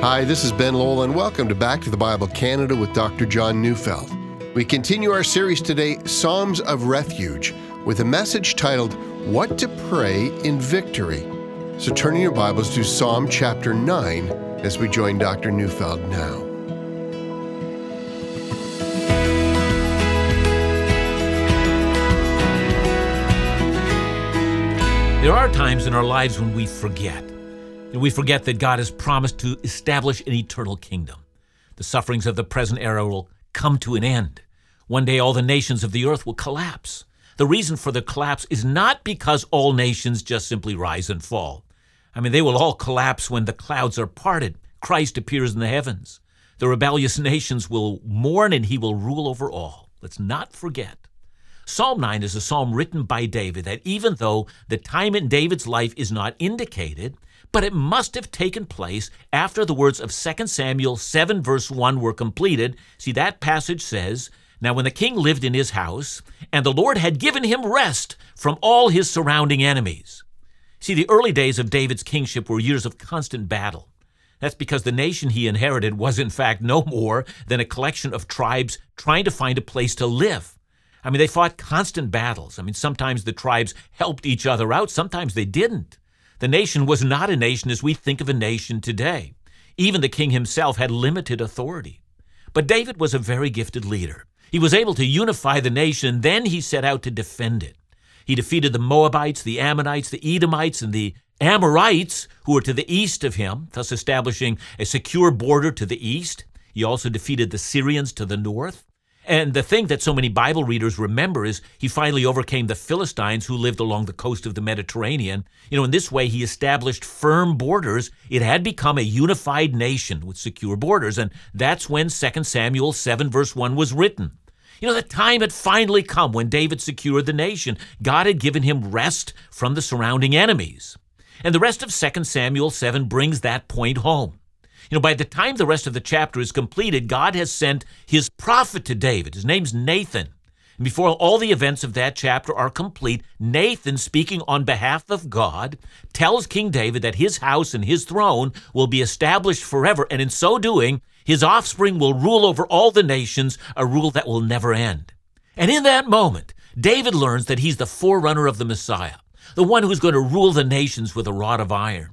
Hi, this is Ben Lowell, and welcome to Back to the Bible Canada with Dr. John Neufeld. We continue our series today, Psalms of Refuge, with a message titled, What to Pray in Victory. So turn in your Bibles to Psalm chapter 9 as we join Dr. Neufeld now. There are times in our lives when we forget. And we forget that God has promised to establish an eternal kingdom. The sufferings of the present era will come to an end. One day all the nations of the earth will collapse. The reason for the collapse is not because all nations just simply rise and fall. They will all collapse when the clouds are parted. Christ appears in the heavens. The rebellious nations will mourn and he will rule over all. Let's not forget. Psalm 9 is a psalm written by David that even though the time in David's life is not indicated, but it must have taken place after the words of 2 Samuel 7 verse 1 were completed. See, that passage says, Now when the king lived in his house, and the Lord had given him rest from all his surrounding enemies. See, the early days of David's kingship were years of constant battle. That's because the nation he inherited was in fact no more than a collection of tribes trying to find a place to live. They fought constant battles. Sometimes the tribes helped each other out, sometimes they didn't. The nation was not a nation as we think of a nation today. Even the king himself had limited authority. But David was a very gifted leader. He was able to unify the nation, then he set out to defend it. He defeated the Moabites, the Ammonites, the Edomites, and the Amorites, who were to the east of him, thus establishing a secure border to the east. He also defeated the Syrians to the north. And the thing that so many Bible readers remember is he finally overcame the Philistines who lived along the coast of the Mediterranean. In this way, he established firm borders. It had become a unified nation with secure borders. And that's when 2 Samuel 7 verse 1 was written. The time had finally come when David secured the nation. God had given him rest from the surrounding enemies. And the rest of 2 Samuel 7 brings that point home. By the time the rest of the chapter is completed, God has sent his prophet to David. His name's Nathan. And before all the events of that chapter are complete, Nathan, speaking on behalf of God, tells King David that his house and his throne will be established forever, and in so doing, his offspring will rule over all the nations, a rule that will never end. And in that moment, David learns that he's the forerunner of the Messiah, the one who's going to rule the nations with a rod of iron.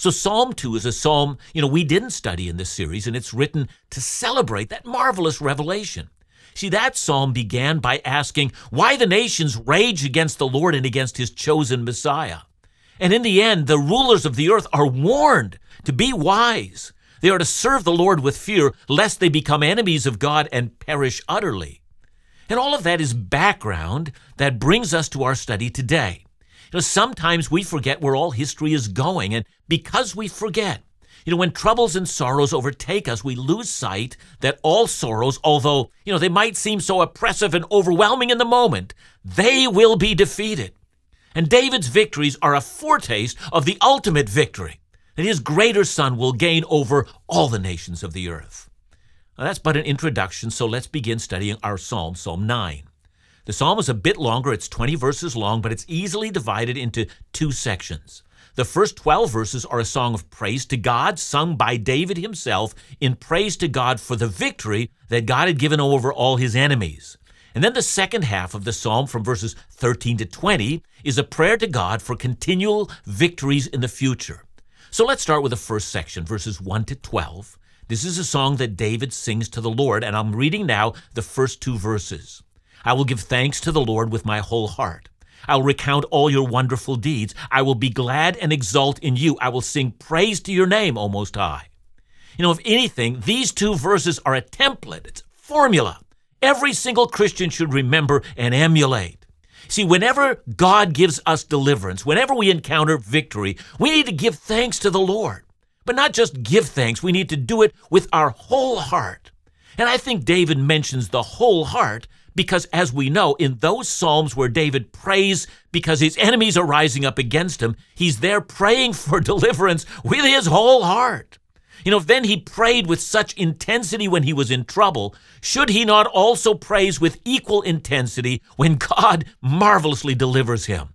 So Psalm 2 is a psalm, we didn't study in this series, and it's written to celebrate that marvelous revelation. See, that psalm began by asking why the nations rage against the Lord and against his chosen Messiah. And in the end, the rulers of the earth are warned to be wise. They are to serve the Lord with fear, lest they become enemies of God and perish utterly. And all of that is background that brings us to our study today. Sometimes we forget where all history is going, and because we forget, when troubles and sorrows overtake us, we lose sight that all sorrows, although, they might seem so oppressive and overwhelming in the moment, they will be defeated. And David's victories are a foretaste of the ultimate victory that his greater son will gain over all the nations of the earth. Now, that's but an introduction, so let's begin studying our psalm, Psalm 9. The psalm is a bit longer, it's 20 verses long, but it's easily divided into two sections. The first 12 verses are a song of praise to God, sung by David himself in praise to God for the victory that God had given over all his enemies. And then the second half of the psalm, from verses 13 to 20, is a prayer to God for continual victories in the future. So let's start with the first section, verses 1 to 12. This is a song that David sings to the Lord, and I'm reading now the first two verses. I will give thanks to the Lord with my whole heart. I will recount all your wonderful deeds. I will be glad and exult in you. I will sing praise to your name, O Most High. If anything, these two verses are a template. It's a formula. Every single Christian should remember and emulate. See, whenever God gives us deliverance, whenever we encounter victory, we need to give thanks to the Lord. But not just give thanks, we need to do it with our whole heart. And I think David mentions the whole heart because, as we know, in those psalms where David prays because his enemies are rising up against him, he's there praying for deliverance with his whole heart. If then he prayed with such intensity when he was in trouble, should he not also praise with equal intensity when God marvelously delivers him?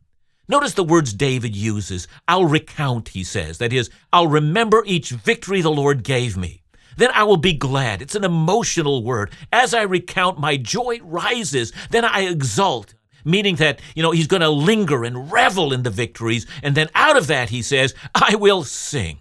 Notice the words David uses. I'll recount, he says. That is, I'll remember each victory the Lord gave me. Then I will be glad. It's an emotional word. As I recount, my joy rises. Then I exult, meaning that, he's going to linger and revel in the victories. And then out of that, he says, I will sing.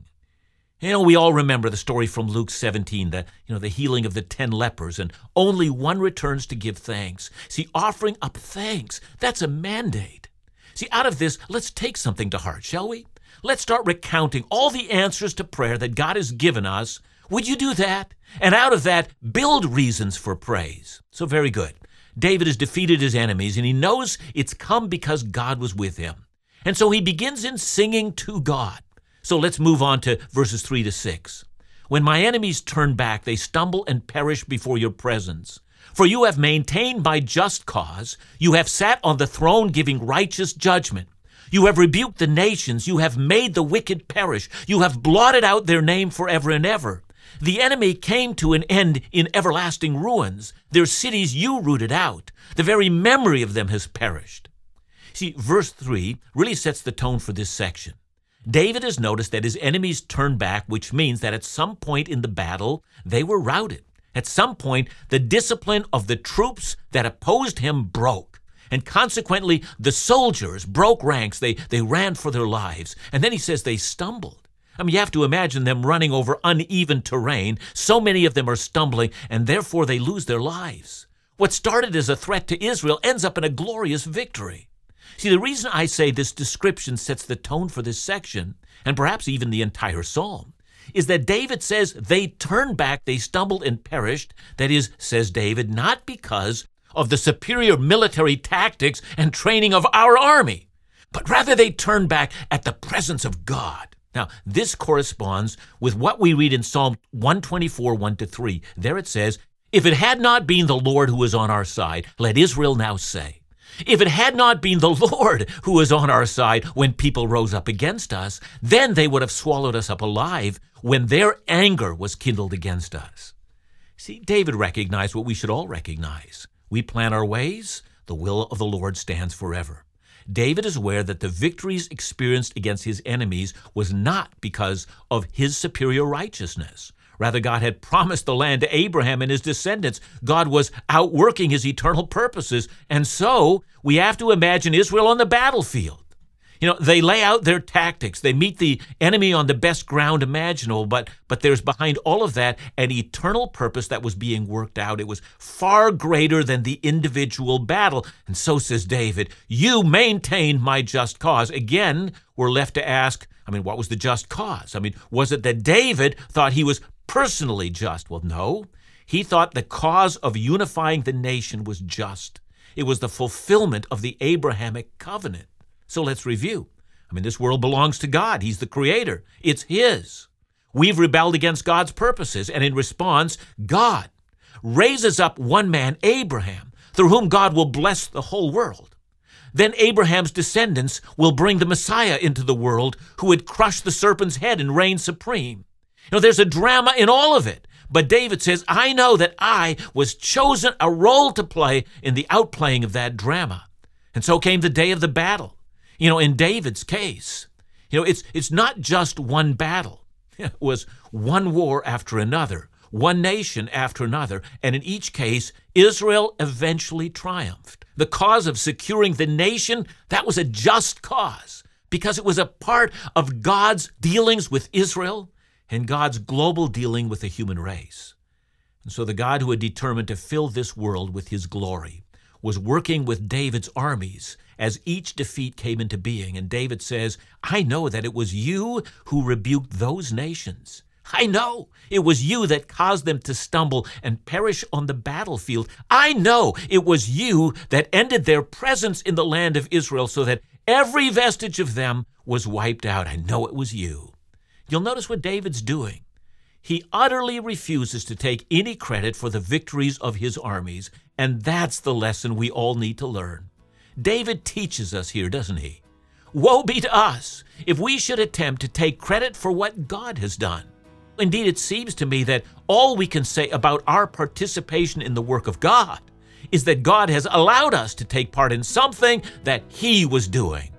We all remember the story from Luke 17, the healing of the 10 lepers, and only one returns to give thanks. See, offering up thanks, that's a mandate. See, out of this, let's take something to heart, shall we? Let's start recounting all the answers to prayer that God has given us. Would you do that? And out of that, build reasons for praise. So very good. David has defeated his enemies, and he knows it's come because God was with him. And so he begins in singing to God. So let's move on to verses 3 to 6. When my enemies turn back, they stumble and perish before your presence. For you have maintained my just cause. You have sat on the throne giving righteous judgment. You have rebuked the nations. You have made the wicked perish. You have blotted out their name forever and ever. The enemy came to an end in everlasting ruins. Their cities you rooted out. The very memory of them has perished. See, verse 3 really sets the tone for this section. David has noticed that his enemies turned back, which means that at some point in the battle, they were routed. At some point, the discipline of the troops that opposed him broke. And consequently, the soldiers broke ranks. They ran for their lives. And then he says they stumbled. You have to imagine them running over uneven terrain. So many of them are stumbling, and therefore they lose their lives. What started as a threat to Israel ends up in a glorious victory. See, the reason I say this description sets the tone for this section, and perhaps even the entire psalm, is that David says they turned back, they stumbled and perished. That is, says David, not because of the superior military tactics and training of our army, but rather they turned back at the presence of God. Now, this corresponds with what we read in Psalm 124, 1-3. There it says, if it had not been the Lord who was on our side, let Israel now say. If it had not been the Lord who was on our side when people rose up against us, then they would have swallowed us up alive when their anger was kindled against us. See, David recognized what we should all recognize. We plan our ways, the will of the Lord stands forever. David is aware that the victories experienced against his enemies was not because of his superior righteousness. Rather, God had promised the land to Abraham and his descendants. God was outworking his eternal purposes. And so we have to imagine Israel on the battlefield. They lay out their tactics. They meet the enemy on the best ground imaginable. But there's behind all of that an eternal purpose that was being worked out. It was far greater than the individual battle. And so says David, you maintained my just cause. Again, we're left to ask, what was the just cause? Was it that David thought he was personally just? Well, no. He thought the cause of unifying the nation was just. It was the fulfillment of the Abrahamic covenant. So let's review. This world belongs to God. He's the creator. It's his. We've rebelled against God's purposes, and in response, God raises up one man, Abraham, through whom God will bless the whole world. Then Abraham's descendants will bring the Messiah into the world, who would crush the serpent's head and reign supreme. There's a drama in all of it. But David says, I know that I was chosen a role to play in the outplaying of that drama. And so came the day of the battle. In David's case, it's not just one battle. It was one war after another, one nation after another, and in each case, Israel eventually triumphed. The cause of securing the nation, that was a just cause because it was a part of God's dealings with Israel and God's global dealing with the human race. And so the God who had determined to fill this world with his glory was working with David's armies as each defeat came into being. And David says, I know that it was you who rebuked those nations. I know it was you that caused them to stumble and perish on the battlefield. I know it was you that ended their presence in the land of Israel so that every vestige of them was wiped out. I know it was you. You'll notice what David's doing. He utterly refuses to take any credit for the victories of his armies, and that's the lesson we all need to learn. David teaches us here, doesn't he? Woe be to us if we should attempt to take credit for what God has done. Indeed, it seems to me that all we can say about our participation in the work of God is that God has allowed us to take part in something that he was doing.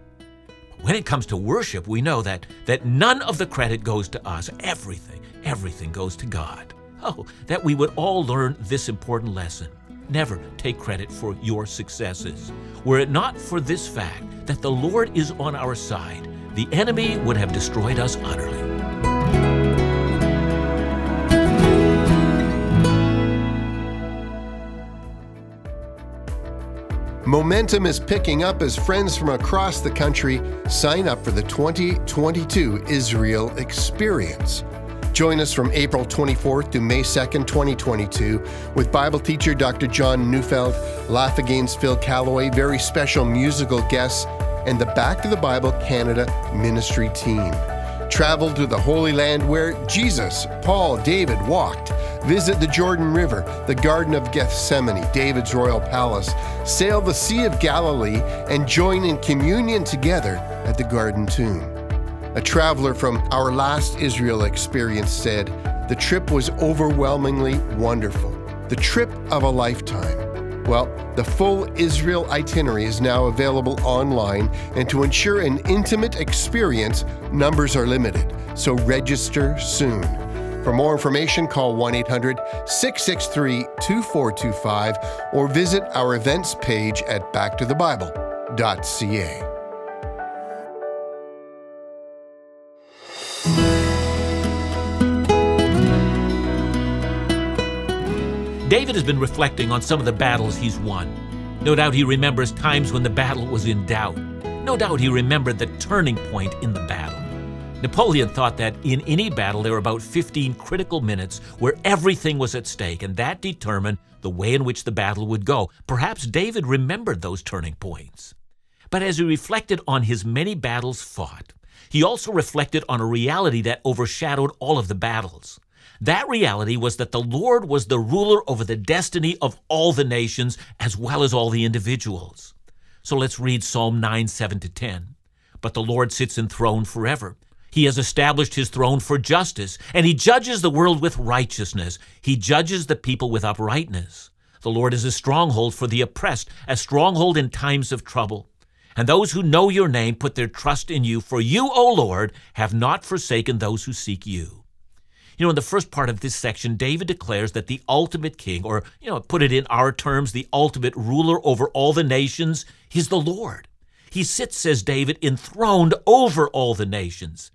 when it comes to worship, we know that none of the credit goes to us. Everything goes to God. Oh, that we would all learn this important lesson. Never take credit for your successes. Were it not for this fact that the Lord is on our side, the enemy would have destroyed us utterly. Momentum is picking up as friends from across the country sign up for the 2022 Israel Experience. Join us from April 24th to May 2nd, 2022 with Bible teacher Dr. John Neufeld, Laugh-Again's Phil Calloway, very special musical guests, and the Back to the Bible Canada ministry team. Travel to the Holy Land where Jesus, Paul, David walked. Visit the Jordan River, the Garden of Gethsemane, David's royal palace. Sail the Sea of Galilee and join in communion together at the Garden Tomb. A traveler from our last Israel Experience said, "The trip was overwhelmingly wonderful. The trip of a lifetime." Well, the full Israel itinerary is now available online, and to ensure an intimate experience, numbers are limited, so register soon. For more information, call 1-800-663-2425 or visit our events page at backtothebible.ca. David has been reflecting on some of the battles he's won. No doubt he remembers times when the battle was in doubt. No doubt he remembered the turning point in the battle. Napoleon thought that in any battle there were about 15 critical minutes where everything was at stake, and that determined the way in which the battle would go. Perhaps David remembered those turning points. But as he reflected on his many battles fought, he also reflected on a reality that overshadowed all of the battles. That reality was that the Lord was the ruler over the destiny of all the nations as well as all the individuals. So let's read Psalm 9, 7-10. But the Lord sits enthroned forever. He has established his throne for justice, and he judges the world with righteousness. He judges the people with uprightness. The Lord is a stronghold for the oppressed, a stronghold in times of trouble. And those who know your name put their trust in you, for you, O Lord, have not forsaken those who seek you. You know, in the first part of this section, David declares that the ultimate king, or, put it in our terms, the ultimate ruler over all the nations, is the Lord. He sits, says David, enthroned over all the nations.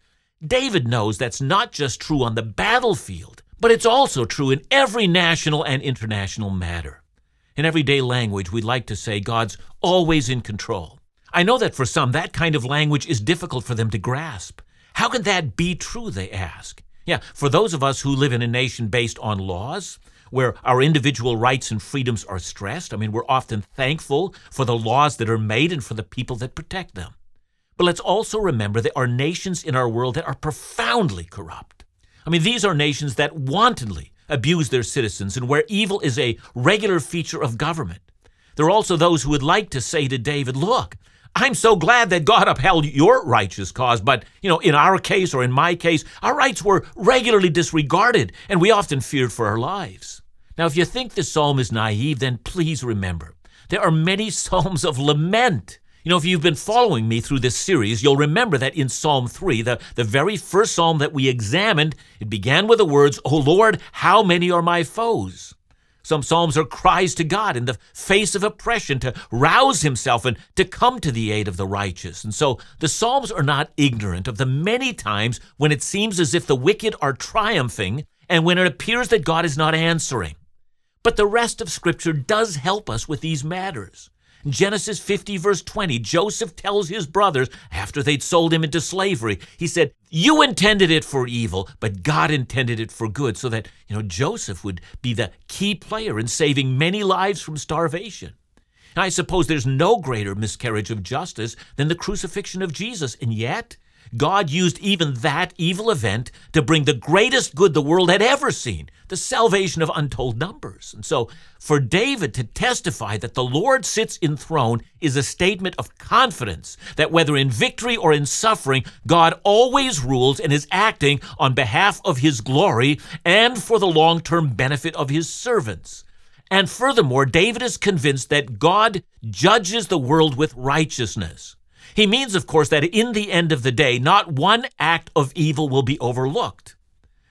David knows that's not just true on the battlefield, but it's also true in every national and international matter. In everyday language, we like to say God's always in control. I know that for some, that kind of language is difficult for them to grasp. How can that be true, they ask? Yeah, for those of us who live in a nation based on laws, where our individual rights and freedoms are stressed, we're often thankful for the laws that are made and for the people that protect them. But let's also remember there are nations in our world that are profoundly corrupt. These are nations that wantonly abuse their citizens and where evil is a regular feature of government. There are also those who would like to say to David, "Look, I'm so glad that God upheld your righteous cause, but, in our case or in my case, our rights were regularly disregarded, and we often feared for our lives." Now, if you think this psalm is naive, then please remember, there are many psalms of lament. If you've been following me through this series, you'll remember that in Psalm 3, the very first psalm that we examined, it began with the words, "O Lord, how many are my foes?" Some psalms are cries to God in the face of oppression to rouse himself and to come to the aid of the righteous. And so the psalms are not ignorant of the many times when it seems as if the wicked are triumphing and when it appears that God is not answering. But the rest of Scripture does help us with these matters. In Genesis 50, verse 20, Joseph tells his brothers after they'd sold him into slavery, he said, "You intended it for evil, but God intended it for good," so that, Joseph would be the key player in saving many lives from starvation. And I suppose there's no greater miscarriage of justice than the crucifixion of Jesus, and yet God used even that evil event to bring the greatest good the world had ever seen, the salvation of untold numbers. And so for David to testify that the Lord sits enthroned is a statement of confidence that whether in victory or in suffering, God always rules and is acting on behalf of his glory and for the long-term benefit of his servants. And furthermore, David is convinced that God judges the world with righteousness. He means, of course, that in the end of the day, not one act of evil will be overlooked.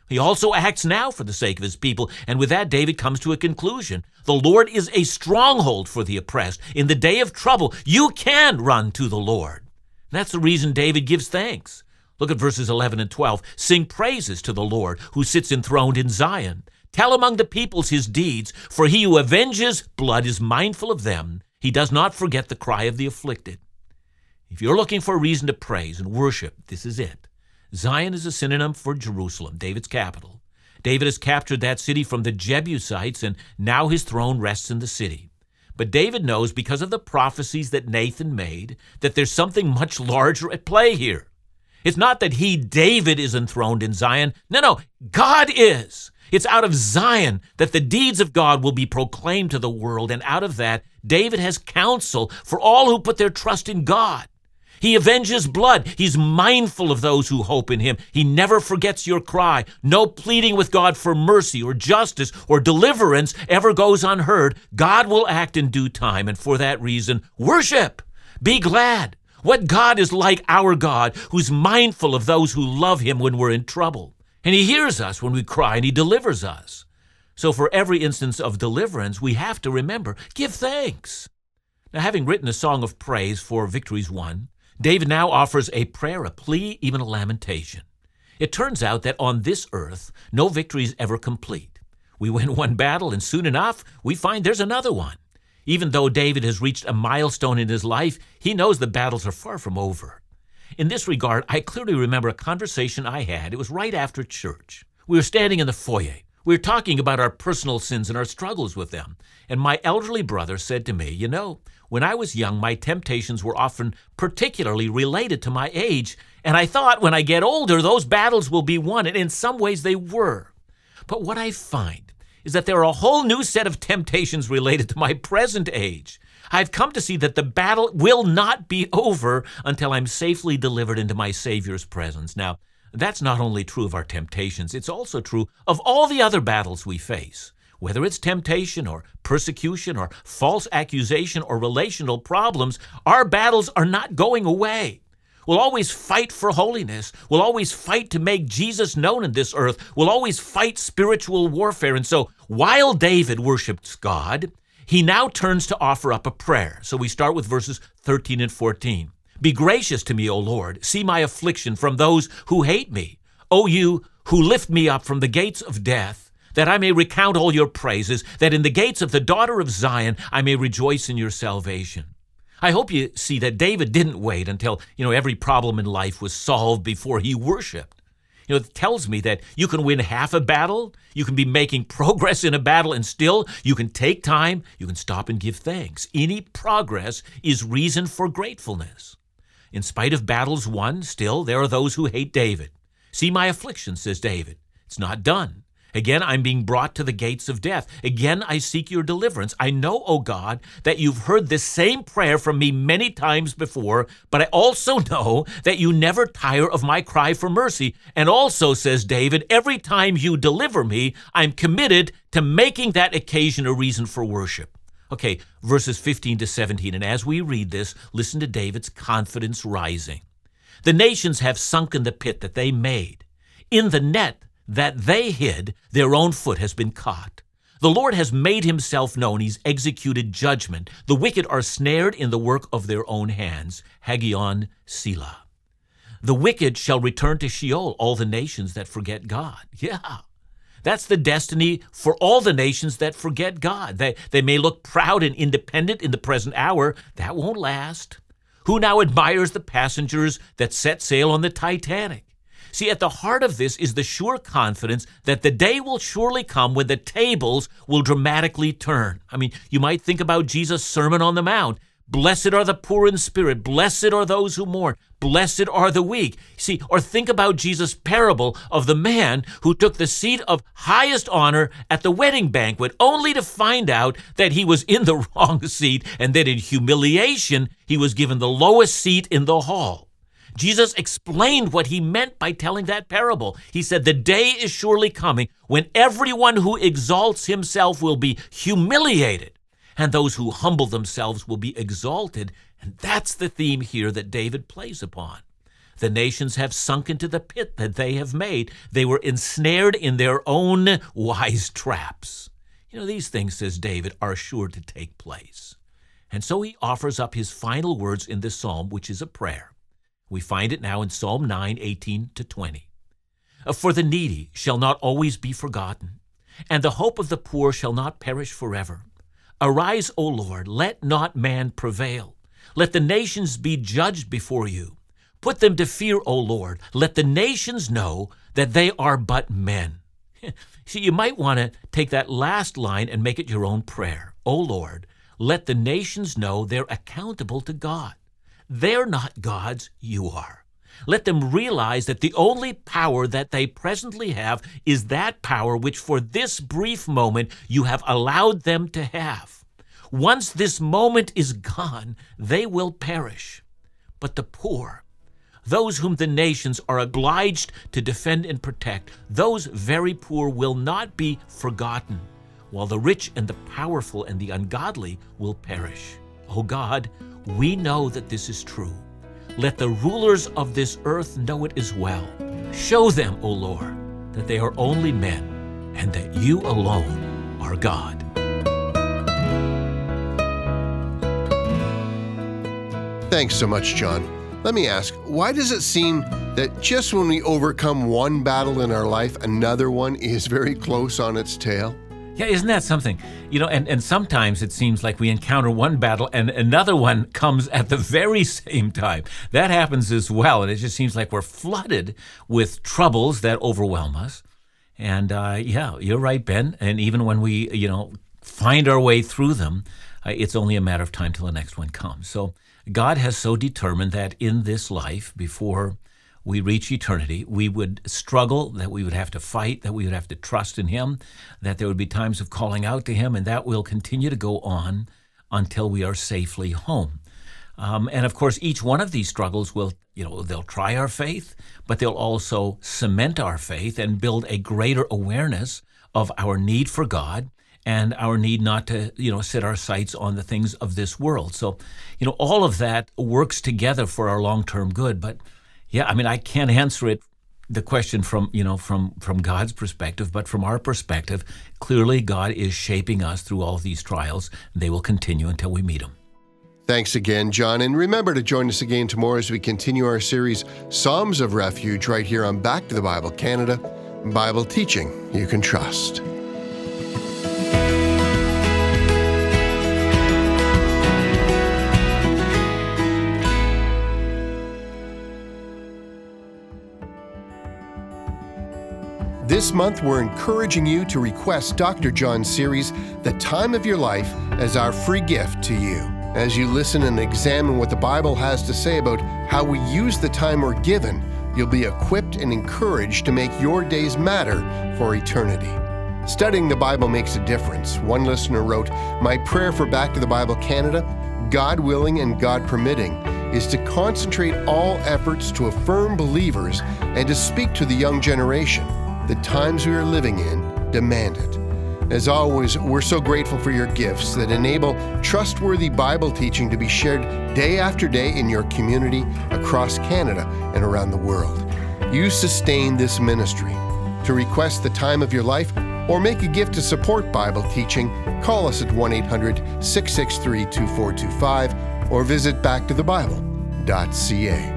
He also acts now for the sake of his people, and with that, David comes to a conclusion. The Lord is a stronghold for the oppressed. In the day of trouble, you can run to the Lord. And that's the reason David gives thanks. Look at verses 11 and 12. Sing praises to the Lord who sits enthroned in Zion. Tell among the peoples his deeds, for he who avenges blood is mindful of them. He does not forget the cry of the afflicted. If you're looking for a reason to praise and worship, this is it. Zion is a synonym for Jerusalem, David's capital. David has captured that city from the Jebusites, and now his throne rests in the city. But David knows, because of the prophecies that Nathan made, that there's something much larger at play here. It's not that he, David, is enthroned in Zion. No, God is. It's out of Zion that the deeds of God will be proclaimed to the world, and out of that, David has counsel for all who put their trust in God. He avenges blood. He's mindful of those who hope in him. He never forgets your cry. No pleading with God for mercy or justice or deliverance ever goes unheard. God will act in due time, and for that reason, worship. Be glad. What God is like our God, who's mindful of those who love him when we're in trouble. And he hears us when we cry, and he delivers us. So for every instance of deliverance, we have to remember, give thanks. Now, having written a song of praise for victories won, David now offers a prayer, a plea, even a lamentation. It turns out that on this earth, no victory is ever complete. We win one battle, and soon enough, we find there's another one. Even though David has reached a milestone in his life, he knows the battles are far from over. In this regard, I clearly remember a conversation I had. It was right after church. We were standing in the foyer. We were talking about our personal sins and our struggles with them. And my elderly brother said to me, "You know, when I was young, my temptations were often particularly related to my age. And I thought when I get older, those battles will be won." And in some ways they were. But what I find is that there are a whole new set of temptations related to my present age. I've come to see that the battle will not be over until I'm safely delivered into my Savior's presence. Now, that's not only true of our temptations, it's also true of all the other battles we face. Whether it's temptation or persecution or false accusation or relational problems, our battles are not going away. We'll always fight for holiness. We'll always fight to make Jesus known in this earth. We'll always fight spiritual warfare. And so while David worshiped God, he now turns to offer up a prayer. So we start with verses 13 and 14. Be gracious to me, O Lord. See my affliction from those who hate me. O you who lift me up from the gates of death, that I may recount all your praises, that in the gates of the daughter of Zion I may rejoice in your salvation. I hope you see that David didn't wait until, every problem in life was solved before he worshiped. It tells me that you can win half a battle, you can be making progress in a battle, and still you can take time, you can stop and give thanks. Any progress is reason for gratefulness. In spite of battles won, still there are those who hate David. See my affliction, says David. It's not done. Again, I'm being brought to the gates of death. Again, I seek your deliverance. I know, O God, that you've heard this same prayer from me many times before, but I also know that you never tire of my cry for mercy. And also, says David, every time you deliver me, I'm committed to making that occasion a reason for worship. Okay, verses 15 to 17. And as we read this, listen to David's confidence rising. The nations have sunk in the pit that they made. In the net that they hid, their own foot has been caught. The Lord has made himself known. He's executed judgment. The wicked are snared in the work of their own hands. Hagion Selah. The wicked shall return to Sheol, all the nations that forget God. Yeah, that's the destiny for all the nations that forget God. They may look proud and independent in the present hour. That won't last. Who now admires the passengers that set sail on the Titanic? See, at the heart of this is the sure confidence that the day will surely come when the tables will dramatically turn. You might think about Jesus' Sermon on the Mount. Blessed are the poor in spirit. Blessed are those who mourn. Blessed are the weak. See, or think about Jesus' parable of the man who took the seat of highest honor at the wedding banquet, only to find out that he was in the wrong seat and that in humiliation he was given the lowest seat in the hall. Jesus explained what he meant by telling that parable. He said, the day is surely coming when everyone who exalts himself will be humiliated, and those who humble themselves will be exalted. And that's the theme here that David plays upon. The nations have sunk into the pit that they have made. They were ensnared in their own wise traps. You know, these things, says David, are sure to take place. And so he offers up his final words in this psalm, which is a prayer. We find it now in Psalm 9, 18 to 20. For the needy shall not always be forgotten, and the hope of the poor shall not perish forever. Arise, O Lord, let not man prevail. Let the nations be judged before you. Put them to fear, O Lord. Let the nations know that they are but men. See, you might want to take that last line and make it your own prayer. O Lord, let the nations know they're accountable to God. They're not gods, you are. Let them realize that the only power that they presently have is that power which for this brief moment you have allowed them to have. Once this moment is gone, they will perish. But the poor, those whom the nations are obliged to defend and protect, those very poor will not be forgotten, while the rich and the powerful and the ungodly will perish. Oh God, we know that this is true. Let the rulers of this earth know it as well. Show them, O Lord, that they are only men and that you alone are God. Thanks so much, John. Let me ask, why does it seem that just when we overcome one battle in our life, another one is very close on its tail? Yeah, isn't that something? You know, and sometimes it seems like we encounter one battle and another one comes at the very same time. That happens as well, and it just seems like we're flooded with troubles that overwhelm us. And yeah, you're right, Ben. And even when we, find our way through them, it's only a matter of time till the next one comes. So God has so determined that in this life, before we reach eternity, we would struggle, that we would have to fight, that we would have to trust in Him, that there would be times of calling out to Him, and that will continue to go on until we are safely home. And of course, each one of these struggles will, they'll try our faith, but they'll also cement our faith and build a greater awareness of our need for God and our need not to, set our sights on the things of this world. So, all of that works together for our long-term good. But yeah, I can't answer it, the question from God's perspective, but from our perspective, clearly God is shaping us through all these trials. They will continue until we meet Him. Thanks again, John. And remember to join us again tomorrow as we continue our series, Psalms of Refuge, right here on Back to the Bible Canada, Bible teaching you can trust. This month, we're encouraging you to request Dr. John's series, The Time of Your Life, as our free gift to you. As you listen and examine what the Bible has to say about how we use the time we're given, you'll be equipped and encouraged to make your days matter for eternity. Studying the Bible makes a difference. One listener wrote, "My prayer for Back to the Bible Canada, God willing and God permitting, is to concentrate all efforts to affirm believers and to speak to the young generation. The times we are living in demand it." As always, we're so grateful for your gifts that enable trustworthy Bible teaching to be shared day after day in your community, across Canada and around the world. You sustain this ministry. To request The Time of Your Life or make a gift to support Bible teaching, call us at 1-800-663-2425 or visit backtothebible.ca.